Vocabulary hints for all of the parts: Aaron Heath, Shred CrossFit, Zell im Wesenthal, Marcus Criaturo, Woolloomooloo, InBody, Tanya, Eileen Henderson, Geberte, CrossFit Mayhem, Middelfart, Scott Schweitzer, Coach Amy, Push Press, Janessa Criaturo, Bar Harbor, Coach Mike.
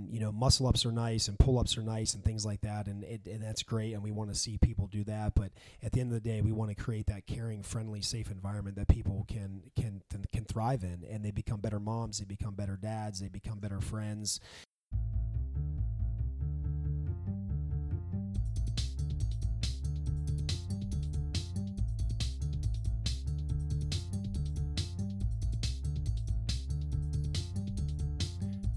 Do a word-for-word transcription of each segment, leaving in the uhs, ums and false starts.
Um, you know, muscle ups are nice and pull ups are nice and things like that. And, it, and that's great. And we want to see people do that. But at the end of the day, we want to create that caring, friendly, safe environment that people can, can, can thrive in. And they become better moms. They become better dads. They become better friends.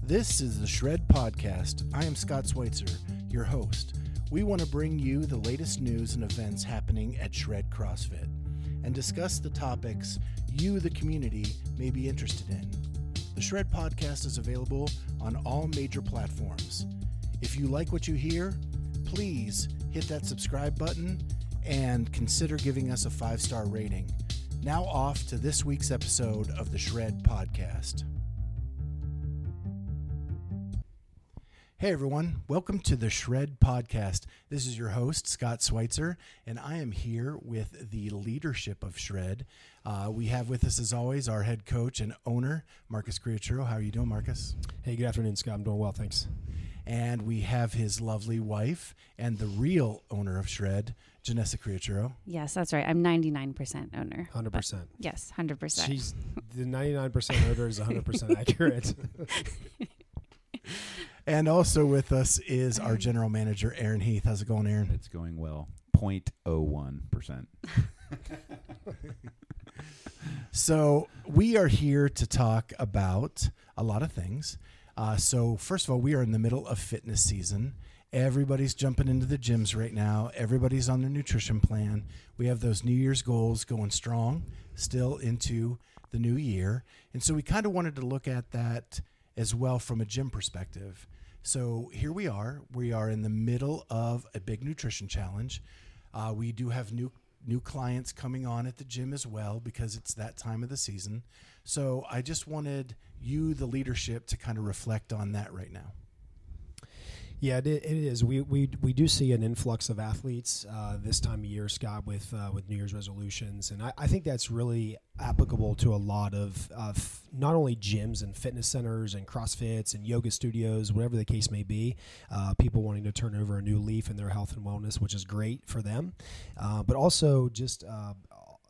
This is the Shred Podcast. I am Scott Schweitzer, your host. We want to bring you the latest news and events happening at Shred CrossFit and discuss the topics you, the community, may be interested in. The Shred Podcast is available on all major platforms. If you like what you hear, please hit that subscribe button and consider giving us a five-star rating. Now off to this week's episode of the Shred Podcast. Hey everyone, welcome to the Shred Podcast. This is your host, Scott Schweitzer, and I am here with the leadership of Shred. Uh, we have with us, as always, our head coach and owner, Marcus Criaturo. How are you doing, Marcus? Hey, good afternoon, Scott. I'm doing well, thanks. And we have his lovely wife and the real owner of Shred, Janessa Criaturo. Yes, that's right. I'm ninety-nine percent owner. one hundred percent. Yes, one hundred percent. She's the ninety-nine percent owner is one hundred percent accurate. And also with us is our general manager, Aaron Heath. How's it going, Aaron? It's going well. zero point zero one percent. So we are here to talk about a lot of things. Uh, so first of all, we are in the middle of fitness season. Everybody's jumping into the gyms right now. Everybody's on their nutrition plan. We have those New Year's goals going strong still into the new year. And so we kind of wanted to look at that as well from a gym perspective. So here we are. We are in the middle of a big nutrition challenge. Uh, we do have new new clients coming on at the gym as well because it's that time of the season. So I just wanted you, the leadership, to kind of reflect on that right now. Yeah, it is. We we we do see an influx of athletes uh, this time of year, Scott, with uh, with New Year's resolutions, and I, I think that's really applicable to a lot of uh, f- not only gyms and fitness centers and CrossFits and yoga studios, whatever the case may be. Uh, people wanting to turn over a new leaf in their health and wellness, which is great for them, uh, but also just uh,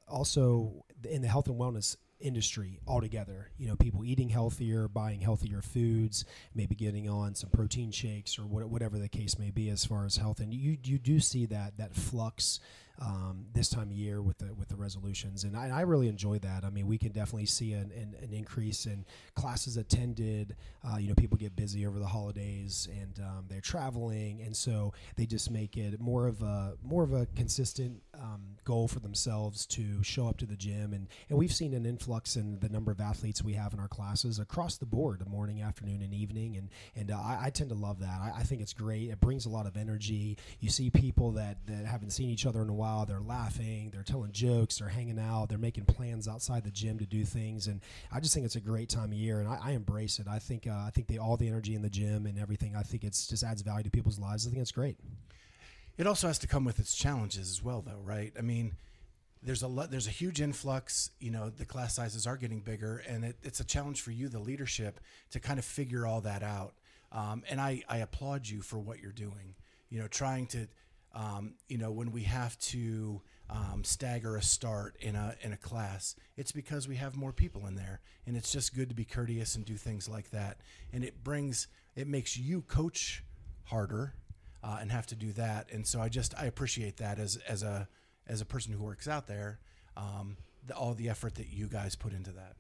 also in the health and wellness industry altogether, you know, people eating healthier, buying healthier foods, maybe getting on some protein shakes or what, whatever the case may be as far as health. And you you do see that that flux um, this time of year with the with the resolutions, and I, I really enjoy that. I mean, we can definitely see an an, an increase in classes attended. Uh, you know, people get busy over the holidays and um, they're traveling, and so they just make it more of a more of a consistent um, goal for themselves to show up to the gym, and and we've seen an influx and the number of athletes we have in our classes across the board, the morning, afternoon, and evening. And, and uh, I, I tend to love that. I, I think it's great. It brings a lot of energy. You see people that, that haven't seen each other in a while. They're laughing. They're telling jokes. They're hanging out. They're making plans outside the gym to do things. And I just think it's a great time of year, and I, I embrace it. I think, uh, I think they, all the energy in the gym and everything, I think it's just adds value to people's lives. I think it's great. It also has to come with its challenges as well, though, right? I mean, There's a lot, there's a huge influx, you know, the class sizes are getting bigger, and it, it's a challenge for you, the leadership, to kind of figure all that out. Um, and I, I applaud you for what you're doing, you know, trying to, um, you know, when we have to um, stagger a start in a, in a class, it's because we have more people in there, and it's just good to be courteous and do things like that. And it brings, it makes you coach harder uh, and have to do that. And so I just, I appreciate that as, as a, as a person who works out there, um, the, all the effort that you guys put into that.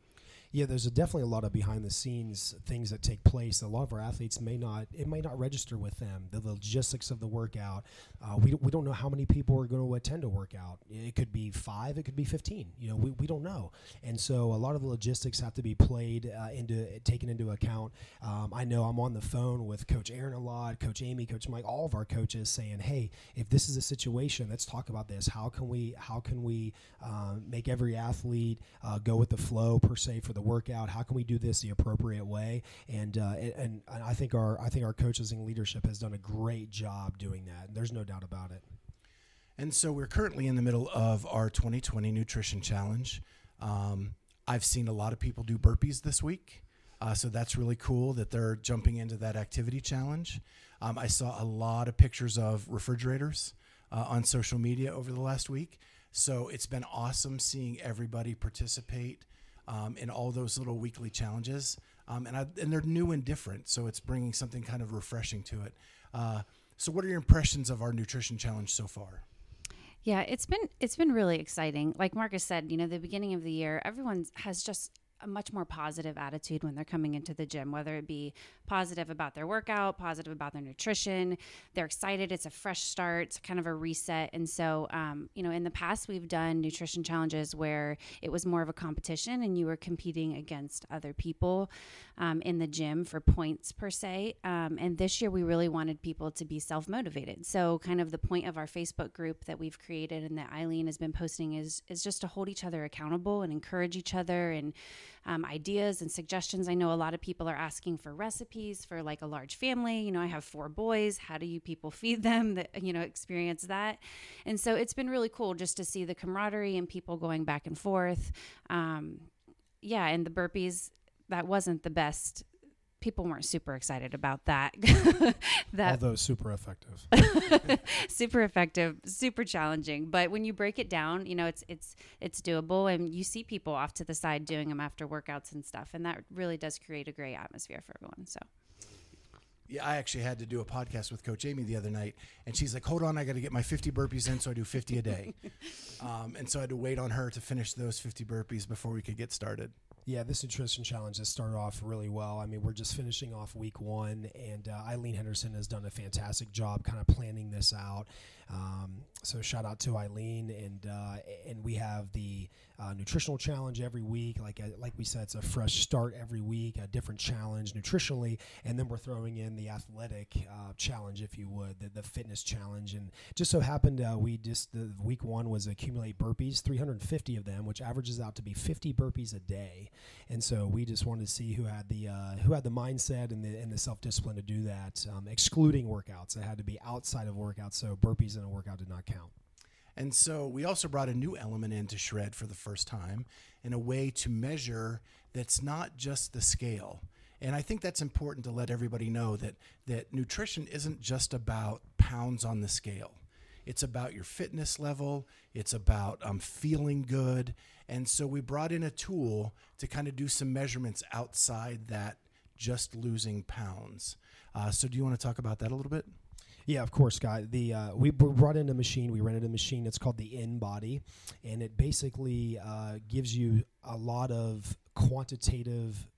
Yeah, there's a definitely a lot of behind the scenes things that take place. A lot of our athletes may not, it may not register with them, the logistics of the workout. Uh, we, we don't know how many people are going to attend a workout. It could be five, it could be fifteen. You know, we, we don't know. And so a lot of the logistics have to be played uh, into, taken into account. Um, I know I'm on the phone with Coach Aaron a lot, Coach Amy, Coach Mike, all of our coaches saying, hey, if this is a situation, let's talk about this. How can we, how can we um, make every athlete uh, go with the flow per se for the workout? How can we do this the appropriate way? And uh, and, and I think our I think our coaches and leadership has done a great job doing that. There's no doubt about it. And so we're currently in the middle of our twenty twenty nutrition challenge. Um, I've seen a lot of people do burpees this week. Uh, so that's really cool that they're jumping into that activity challenge. Um, I saw a lot of pictures of refrigerators uh, on social media over the last week. So it's been awesome seeing everybody participate um, in all those little weekly challenges. Um, and I, and they're new and different, so it's bringing something kind of refreshing to it. Uh, so what are your impressions of our nutrition challenge so far? Yeah, it's been it's been really exciting. Like Marcus said, you know, the beginning of the year, everyone has just a much more positive attitude when they're coming into the gym, whether it be positive about their workout, positive about their nutrition. They're excited. It's a fresh start. It's kind of a reset. And so, um, you know, in the past, we've done nutrition challenges where it was more of a competition and you were competing against other people um, in the gym for points per se. Um, and this year we really wanted people to be self-motivated. So kind of the point of our Facebook group that we've created and that Eileen has been posting is, is just to hold each other accountable and encourage each other and Um, ideas and suggestions. I know a lot of people are asking for recipes for like a large family. You know, I have four boys. How do you people feed them that, you know, experience that? And so it's been really cool just to see the camaraderie and people going back and forth. Um, yeah. And the burpees, that wasn't the best. People weren't super excited about that. that Although super effective. super effective, super challenging. But when you break it down, you know, it's it's it's doable. And you see people off to the side doing them after workouts and stuff. And that really does create a great atmosphere for everyone. So, yeah, I actually had to do a podcast with Coach Amy the other night. And she's like, hold on, I got to get my fifty burpees in. So I do fifty a day. um, and so I had to wait on her to finish those fifty burpees before we could get started. Yeah, this nutrition challenge has started off really well. I mean, we're just finishing off week one, and uh, Eileen Henderson has done a fantastic job kind of planning this out. Um, so shout out to Eileen, and uh, and we have the uh, nutritional challenge every week. Like uh, like we said, it's a fresh start every week, a different challenge nutritionally, and then we're throwing in the athletic uh, challenge, if you would, the, the fitness challenge. And just so happened, uh, we just the week one was accumulate burpees, three hundred fifty of them, which averages out to be fifty burpees a day. And so we just wanted to see who had the uh, who had the mindset and the and the self-discipline to do that, um, excluding workouts. It had to be outside of workouts, so burpees in a workout did not count. And so we also brought a new element into Shred for the first time in a way to measure that's not just the scale. And I think that's important to let everybody know that that nutrition isn't just about pounds on the scale. It's about your fitness level. It's about um, feeling good. And so we brought in a tool to kind of do some measurements outside that just losing pounds. Uh, so do you want to talk about that a little bit? Yeah, of course, Scott. The uh, we brought in a machine. We rented a machine. It's called the InBody, and it basically uh, gives you a lot of quantitative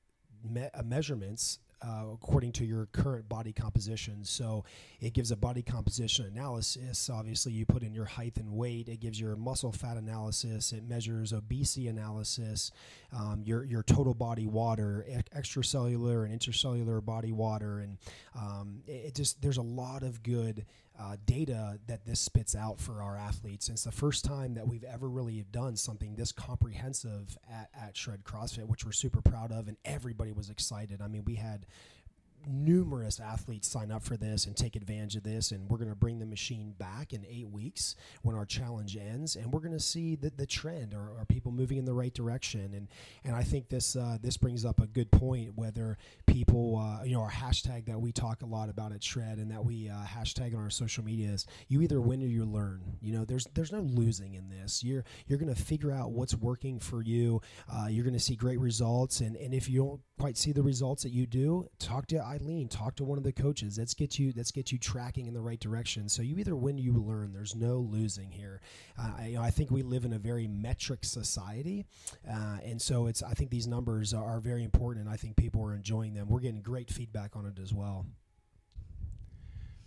me- measurements Uh, according to your current body composition. So it gives a body composition analysis. Obviously, you put in your height and weight. It gives your muscle fat analysis. It measures obesity analysis, um, your your total body water, ec- extracellular and intercellular body water. And um, it, it just there's a lot of good Uh, data that this spits out for our athletes. And it's the first time that we've ever really done something this comprehensive at, at Shred CrossFit, which we're super proud of, and everybody was excited. I mean, we had numerous athletes sign up for this and take advantage of this, and we're going to bring the machine back in eight weeks when our challenge ends, and we're going to see the, the trend. Are, are people moving in the right direction? And and I think this uh, this brings up a good point, whether people, uh, you know, our hashtag that we talk a lot about at Shred and that we uh, hashtag on our social media is you either win or you learn. You know, there's there's no losing in this. You're you're going to figure out what's working for you. Uh, you're going to see great results, and, and if you don't quite see the results that you do, talk to Eileen, talk to one of the coaches. Let's get you let's get you tracking in the right direction. So you either win, you learn. There's no losing here. Uh, I, you know, I think we live in a very metric society, uh, and so it's. I think these numbers are, are very important, and I think people are enjoying them. We're getting great feedback on it as well.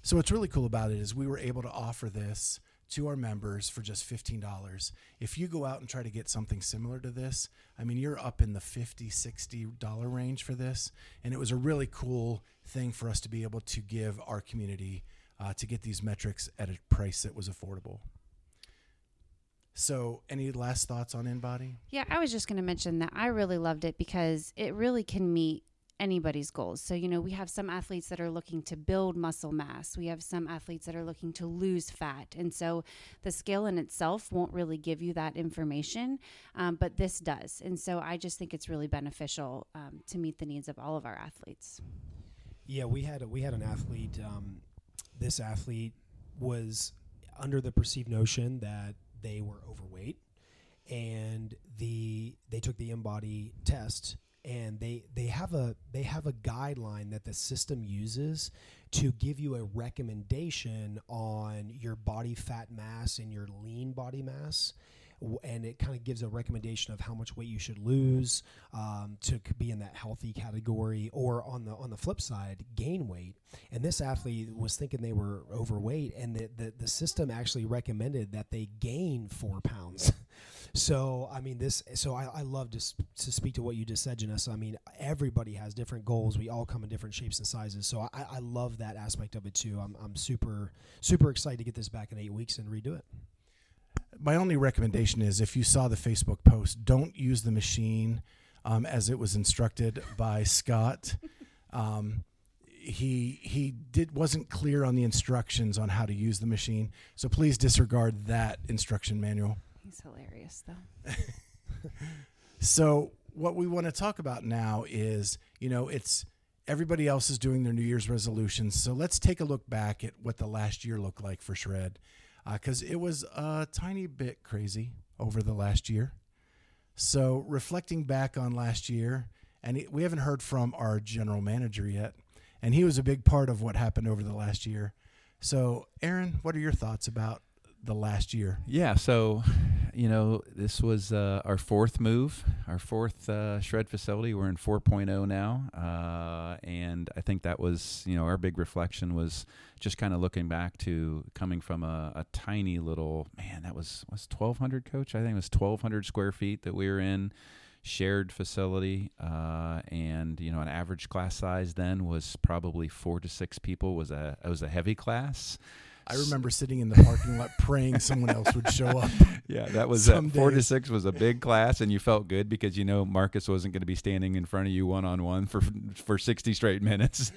So what's really cool about it is we were able to offer this to our members for just fifteen dollars. If you go out and try to get something similar to this, I mean, you're up in the fifty dollars, sixty dollars range for this. And it was a really cool thing for us to be able to give our community uh, to get these metrics at a price that was affordable. So any last thoughts on InBody? Yeah, I was just going to mention that I really loved it because it really can meet anybody's goals. So, you know, we have some athletes that are looking to build muscle mass. We have some athletes that are looking to lose fat. And so the scale in itself won't really give you that information, um, but this does. And so I just think it's really beneficial um, to meet the needs of all of our athletes. Yeah, we had a, we had an athlete. Um, this athlete was under the perceived notion that they were overweight, and the they took the InBody test. And they, they have a they have a guideline that the system uses to give you a recommendation on your body fat mass and your lean body mass, and it kind of gives a recommendation of how much weight you should lose um, to be in that healthy category, or on the on the flip side, gain weight. And this athlete was thinking they were overweight, and the the, the system actually recommended that they gain four pounds. So, I mean, this, so I, I love to sp- to speak to what you just said, Janessa. I mean, everybody has different goals. We all come in different shapes and sizes. So I, I love that aspect of it too. I'm I'm super, super excited to get this back in eight weeks and redo it. My only recommendation is, if you saw the Facebook post, don't use the machine um, as it was instructed by Scott. Um, he he did wasn't clear on the instructions on how to use the machine. So please disregard that instruction manual. He's hilarious, though. So what we want to talk about now is, you know, it's everybody else is doing their New Year's resolutions. So let's take a look back at what the last year looked like for Shred, because uh, it was a tiny bit crazy over the last year. So reflecting back on last year, and it, we haven't heard from our general manager yet, and he was a big part of what happened over the last year. So, Aaron, what are your thoughts about the last year? Yeah, so, you know, this was uh, our fourth move, our fourth uh, Shred facility. We're in four point oh now, uh, and I think that was, you know, our big reflection was just kind of looking back to coming from a, a tiny little, man, that was, was twelve hundred, Coach? I think it was twelve hundred square feet that we were in, shared facility, uh, and, you know, an average class size then was probably four to six people. Was a, it was a heavy class. I remember sitting in the parking lot praying someone else would show up. Yeah, that was uh, four to six was a big class, and you felt good because, you know, Marcus wasn't going to be standing in front of you one on one for for sixty straight minutes.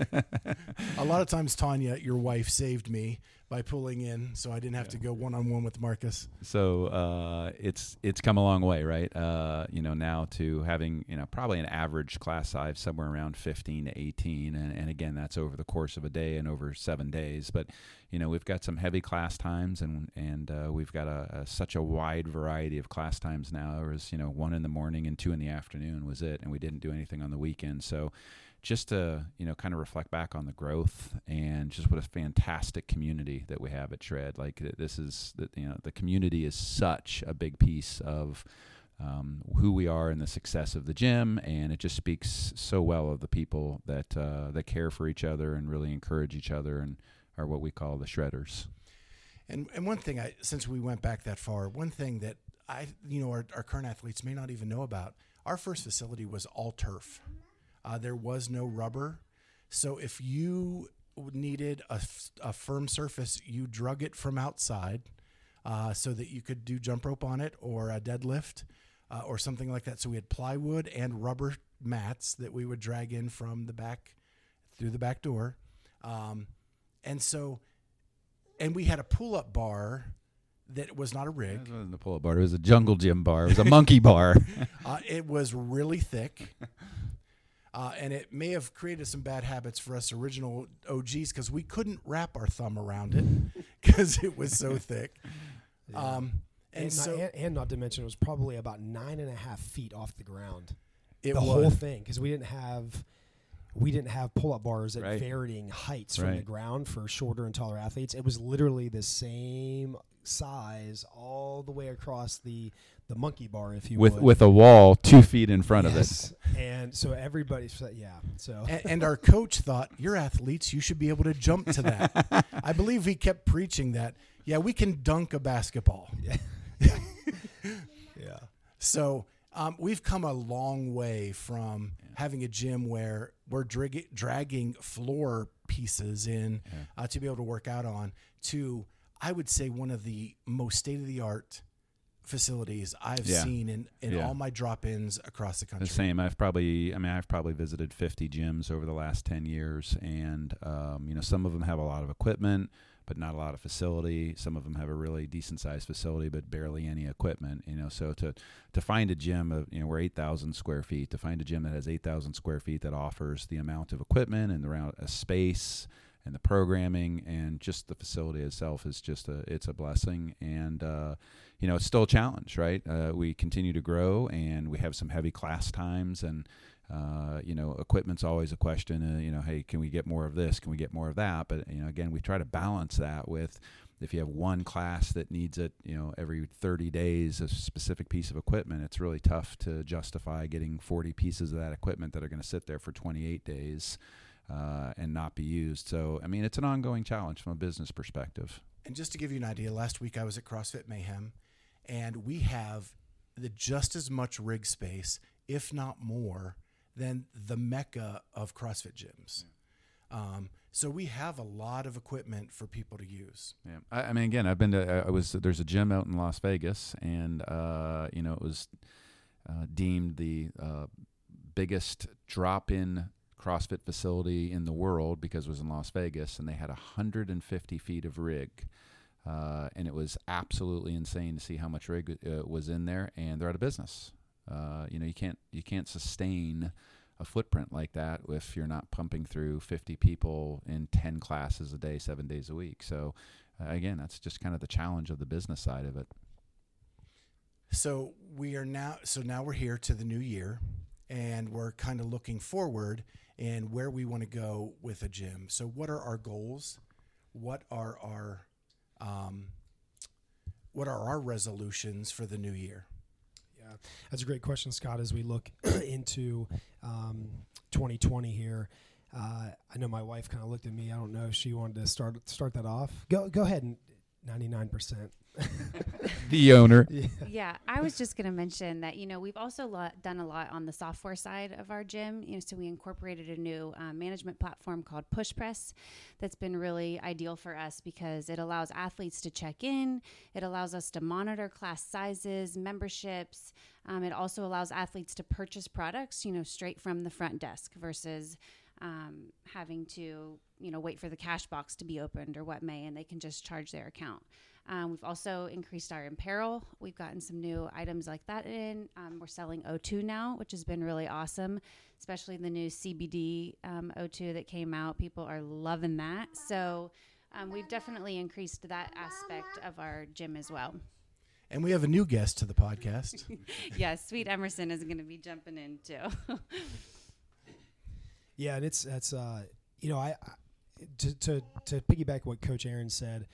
A lot of times, Tanya, your wife, saved me by pulling in, so I didn't have yeah. to go one on one with Marcus. So uh, it's it's come a long way, right? Uh, you know, now to having, you know, probably an average class size somewhere around fifteen to eighteen, and, and again, that's over the course of a day and over seven days. But, you know, we've got some heavy class times, and and uh, we've got a, a such a wide variety of class times now. There was, you know, one in the morning and two in the afternoon was it, and we didn't do anything on the weekend. So just to, you know, kind of reflect back on the growth and just what a fantastic community that we have at Shred. Like, this is, you know, the community is such a big piece of um, who we are and the success of the gym, and it just speaks so well of the people that uh, that care for each other and really encourage each other and are what we call the Shredders. And and one thing, I since we went back that far, one thing that I, you know, our, our current athletes may not even know about, our first facility was all turf. Uh, there was no rubber. So if you needed a, f- a firm surface, you drug it from outside uh, so that you could do jump rope on it or a deadlift uh, or something like that. So we had plywood and rubber mats that we would drag in from the back, through the back door. Um, and so, and we had a pull-up bar that was not a rig. It wasn't a pull-up bar. It was a jungle gym bar. It was a monkey bar. Uh, it was really thick. Uh, and it may have created some bad habits for us original O Gs because we couldn't wrap our thumb around it because it was so thick. Yeah. Um, and, and, so, not, and, and not to mention, it was probably about nine and a half feet off the ground. It the was. Whole thing, because we didn't have we didn't have pull-up bars at right. varying heights from right. the ground for shorter and taller athletes. It was literally the same size all the way across the the monkey bar, if you with would. With a wall two feet in front yes. of it. And so everybody, yeah. So and, and our coach thought, you're athletes, you should be able to jump to that. I believe he kept preaching that. Yeah, we can dunk a basketball. Yeah. Yeah. So um, we've come a long way from yeah. having a gym where we're dra- dragging floor pieces in yeah. uh, to be able to work out on to, I would say, one of the most state-of-the-art facilities I've yeah. seen in, in yeah. all my drop-ins across the country. The same. I've probably, I mean, I've probably visited fifty gyms over the last ten years, and, um, you know, some of them have a lot of equipment, but not a lot of facility. Some of them have a really decent sized facility, but barely any equipment, you know, so to, to find a gym of, you know, we're eight thousand square feet, to find a gym that has eight thousand square feet that offers the amount of equipment and the amount of space and the programming and just the facility itself is just a, it's a blessing. And, uh, you know, it's still a challenge, right? Uh, we continue to grow and we have some heavy class times and, Uh, you know, equipment's always a question. Uh, you know, hey, can we get more of this? Can we get more of that? But, you know, again, we try to balance that with if you have one class that needs it, you know, every thirty days, a specific piece of equipment, it's really tough to justify getting forty pieces of that equipment that are going to sit there for twenty-eight days uh, and not be used. So, I mean, it's an ongoing challenge from a business perspective. And just to give you an idea, last week I was at CrossFit Mayhem, and we have the just as much rig space, if not more, than the mecca of CrossFit gyms. Yeah. Um, so we have a lot of equipment for people to use. Yeah. I, I mean, again, I've been to, I was, there's a gym out in Las Vegas and, uh, you know, it was uh, deemed the uh, biggest drop-in CrossFit facility in the world because it was in Las Vegas, and they had one hundred fifty feet of rig. Uh, and it was absolutely insane to see how much rig uh, was in there, and they're out of business. Uh, you know, you can't you can't sustain a footprint like that if you're not pumping through fifty people in ten classes a day, seven days a week. So, uh, again, that's just kind of the challenge of the business side of it. So we are now. So now we're here to the new year, and we're kind of looking forward and where we want to go with a gym. So what are our goals? What are our um, what are our resolutions for the new year? Yeah, that's a great question, Scott. As we look into um, twenty twenty here, uh, I know my wife kind of looked at me. I don't know if she wanted to start start that off. Go go ahead and ninety-nine percent. The owner. Yeah. yeah, I was just going to mention that, you know, we've also lo- done a lot on the software side of our gym. You know, so we incorporated a new uh, management platform called Push Press that's been really ideal for us because it allows athletes to check in. It allows us to monitor class sizes, memberships. Um, it also allows athletes to purchase products, you know, straight from the front desk versus um, having to, you know, wait for the cash box to be opened or what may, and they can just charge their account. Um, we've also increased our apparel. We've gotten some new items like that in. Um, we're selling O two now, which has been really awesome, especially the new C B D um, O two that came out. People are loving that. So um, we've definitely increased that aspect of our gym as well. And we have a new guest to the podcast. Yeah, Sweet Emerson is going to be jumping in too. Yeah, and it's, that's, uh, you know, I, I to, to, to piggyback what Coach Aaron said,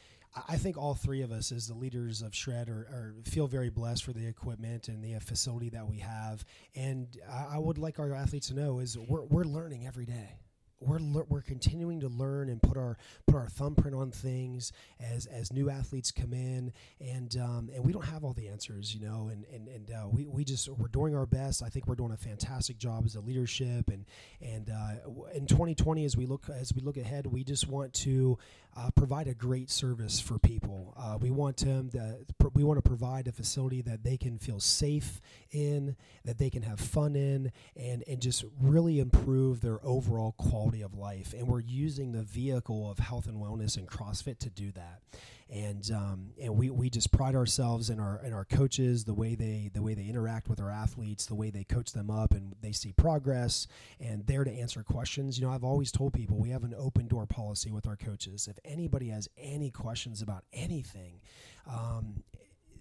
I think all three of us as the leaders of Shred are, are feel very blessed for the equipment and the facility that we have. And I, I would like our athletes to know is we're we're learning every day. We're le- we're continuing to learn and put our put our thumbprint on things as, as new athletes come in, and um, and we don't have all the answers, you know, and and and uh, we we just we're doing our best. I think we're doing a fantastic job as a leadership, and and uh, in twenty twenty as we look as we look ahead, we just want to uh, provide a great service for people. Uh, we want them to pr- we want to provide a facility that they can feel safe in, that they can have fun in, and and just really improve their overall quality of life, and we're using the vehicle of health and wellness and CrossFit to do that. And um, and we, we just pride ourselves in our in our coaches, the way they the way they interact with our athletes, the way they coach them up, and they see progress, and they're to answer questions. You know, I've always told people we have an open door policy with our coaches. If anybody has any questions about anything, um,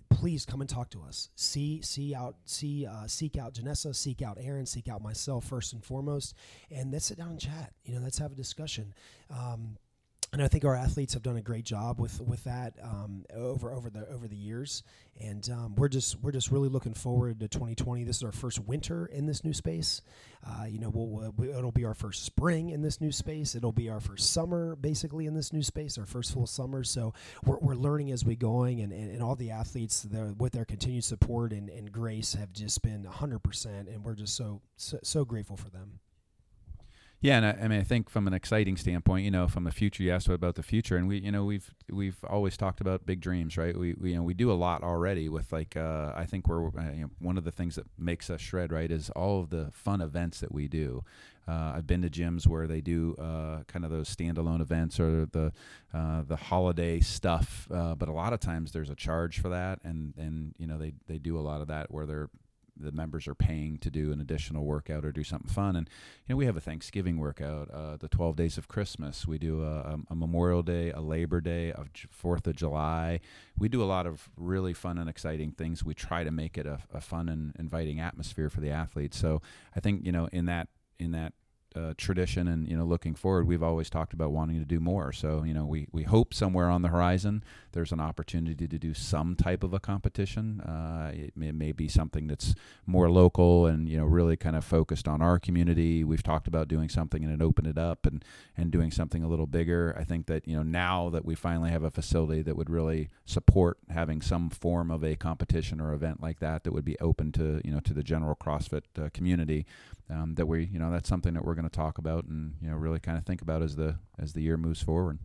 please come and talk to us. See, see out, see, uh, seek out Janessa, seek out Aaron, seek out myself first and foremost, and let's sit down and chat. You know, let's have a discussion. Um, and I think our athletes have done a great job with with that um, over over the over the years. And um, we're just we're just really looking forward to twenty twenty. This is our first winter in this new space. Uh, you know, we'll, we'll, it'll be our first spring in this new space. It'll be our first summer, basically, in this new space. Our first full summer. So we're we're learning as we're going, and, and, and all the athletes there, with their continued support and, and grace have just been one hundred percent, and we're just so so, so grateful for them. Yeah, and I, I mean, I think from an exciting standpoint, you know, from the future, you asked about the future, and we, you know, we've we've always talked about big dreams, right? We, we you know, we do a lot already with like, uh, I think we're uh, you know, one of the things that makes us shred, right, is all of the fun events that we do. Uh, I've been to gyms where they do uh, kind of those standalone events or the uh, the holiday stuff, uh, but a lot of times there's a charge for that, and and you know, they they do a lot of that where they're. The members are paying to do an additional workout or do something fun. And, you know, we have a Thanksgiving workout, uh, the twelve days of Christmas. We do a, a Memorial Day, a Labor Day, a fourth of July. We do a lot of really fun and exciting things. We try to make it a, a fun and inviting atmosphere for the athletes. So I think, you know, in that, in that, Uh, tradition and, you know, looking forward, we've always talked about wanting to do more. So, you know, we, we hope somewhere on the horizon there's an opportunity to do some type of a competition. Uh, it, may, it may be something that's more local and, you know, really kind of focused on our community. We've talked about doing something and it opened it up and, and doing something a little bigger. I think that, you know, now that we finally have a facility that would really support having some form of a competition or event like that, that would be open to, you know, to the general CrossFit uh, community, um, that we, you know, that's something that we're going to talk about and, you know, really kind of think about as the as the year moves forward.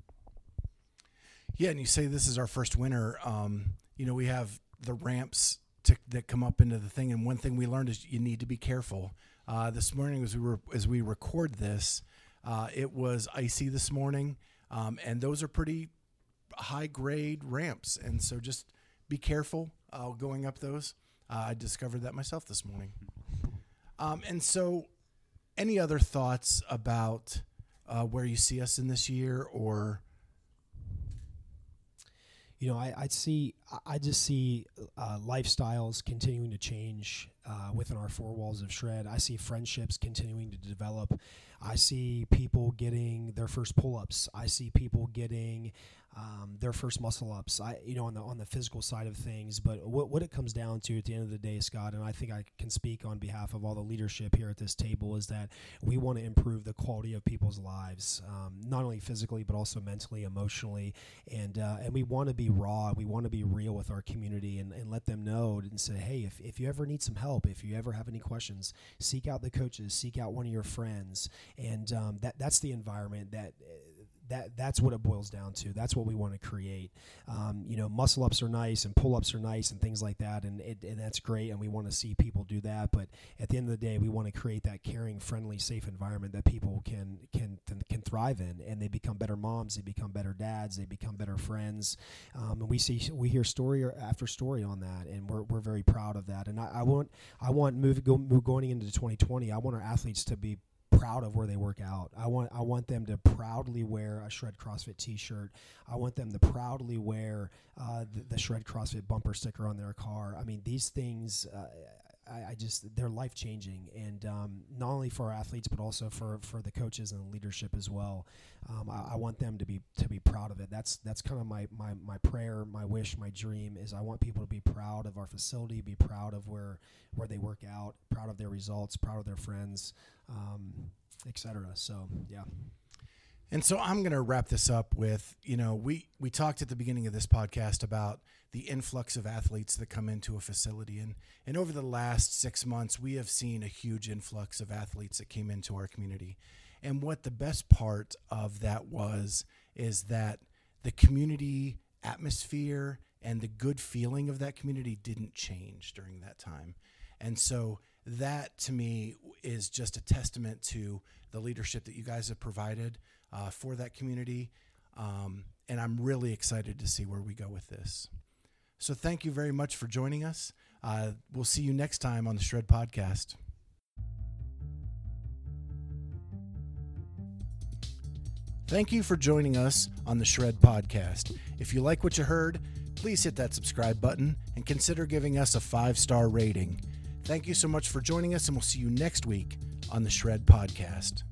Yeah, and you say this is our first winter. Um, you know, we have the ramps to, that come up into the thing, and one thing we learned is you need to be careful. Uh, this morning, as we were as we record this, uh, it was icy this morning, um, and those are pretty high grade ramps, and so just be careful uh, going up those. Uh, I discovered that myself this morning, um, and so. Any other thoughts about uh, where you see us in this year, or? You know, I, I see, I just see uh, lifestyles continuing to change uh, within our four walls of Shred. I see friendships continuing to develop. I see people getting their first pull-ups. I see people getting um, their first muscle-ups. I, you know, on the on the physical side of things. But what what it comes down to at the end of the day, Scott, and I think I can speak on behalf of all the leadership here at this table, is that we want to improve the quality of people's lives, um, not only physically but also mentally, emotionally, and uh, and we want to be raw. We want to be real with our community and, and let them know and say, hey, if, if you ever need some help, if you ever have any questions, seek out the coaches, seek out one of your friends. And um, that that's the environment that that that's what it boils down to. That's what we want to create. Um, you know, muscle ups are nice and pull ups are nice and things like that. And it, and that's great. And we want to see people do that. But at the end of the day, we want to create that caring, friendly, safe environment that people can can can thrive in. And they become better moms. They become better dads. They become better friends. Um, and we see we hear story after story on that. And we're we're very proud of that. And I, I want I want move, go, move going into twenty twenty. I want our athletes to be proud of where they work out. I want I want them to proudly wear a Shred CrossFit t-shirt. I want them to proudly wear uh, the, the Shred CrossFit bumper sticker on their car. I mean, these things, uh, I, I just, they're life-changing. And um, not only for our athletes, but also for, for the coaches and the leadership as well. Um, I, I want them to be to be proud of it. That's that's kind of my, my, my prayer, my wish, my dream, is I want people to be proud of our facility, be proud of where where they work out, proud of their results, proud of their friends, um, et cetera. So, yeah. And so I'm going to wrap this up with, you know, we, we talked at the beginning of this podcast about the influx of athletes that come into a facility. And, and over the last six months, we have seen a huge influx of athletes that came into our community. And what the best part of that was is that the community atmosphere and the good feeling of that community didn't change during that time. And so that, to me, is just a testament to the leadership that you guys have provided Uh, for that community, um, and I'm really excited to see where we go with this. So thank you very much for joining us. Uh, we'll see you next time on the Shred Podcast. Thank you for joining us on the Shred Podcast. If you like what you heard, please hit that subscribe button and consider giving us a five-star rating. Thank you so much for joining us, and we'll see you next week on the Shred Podcast.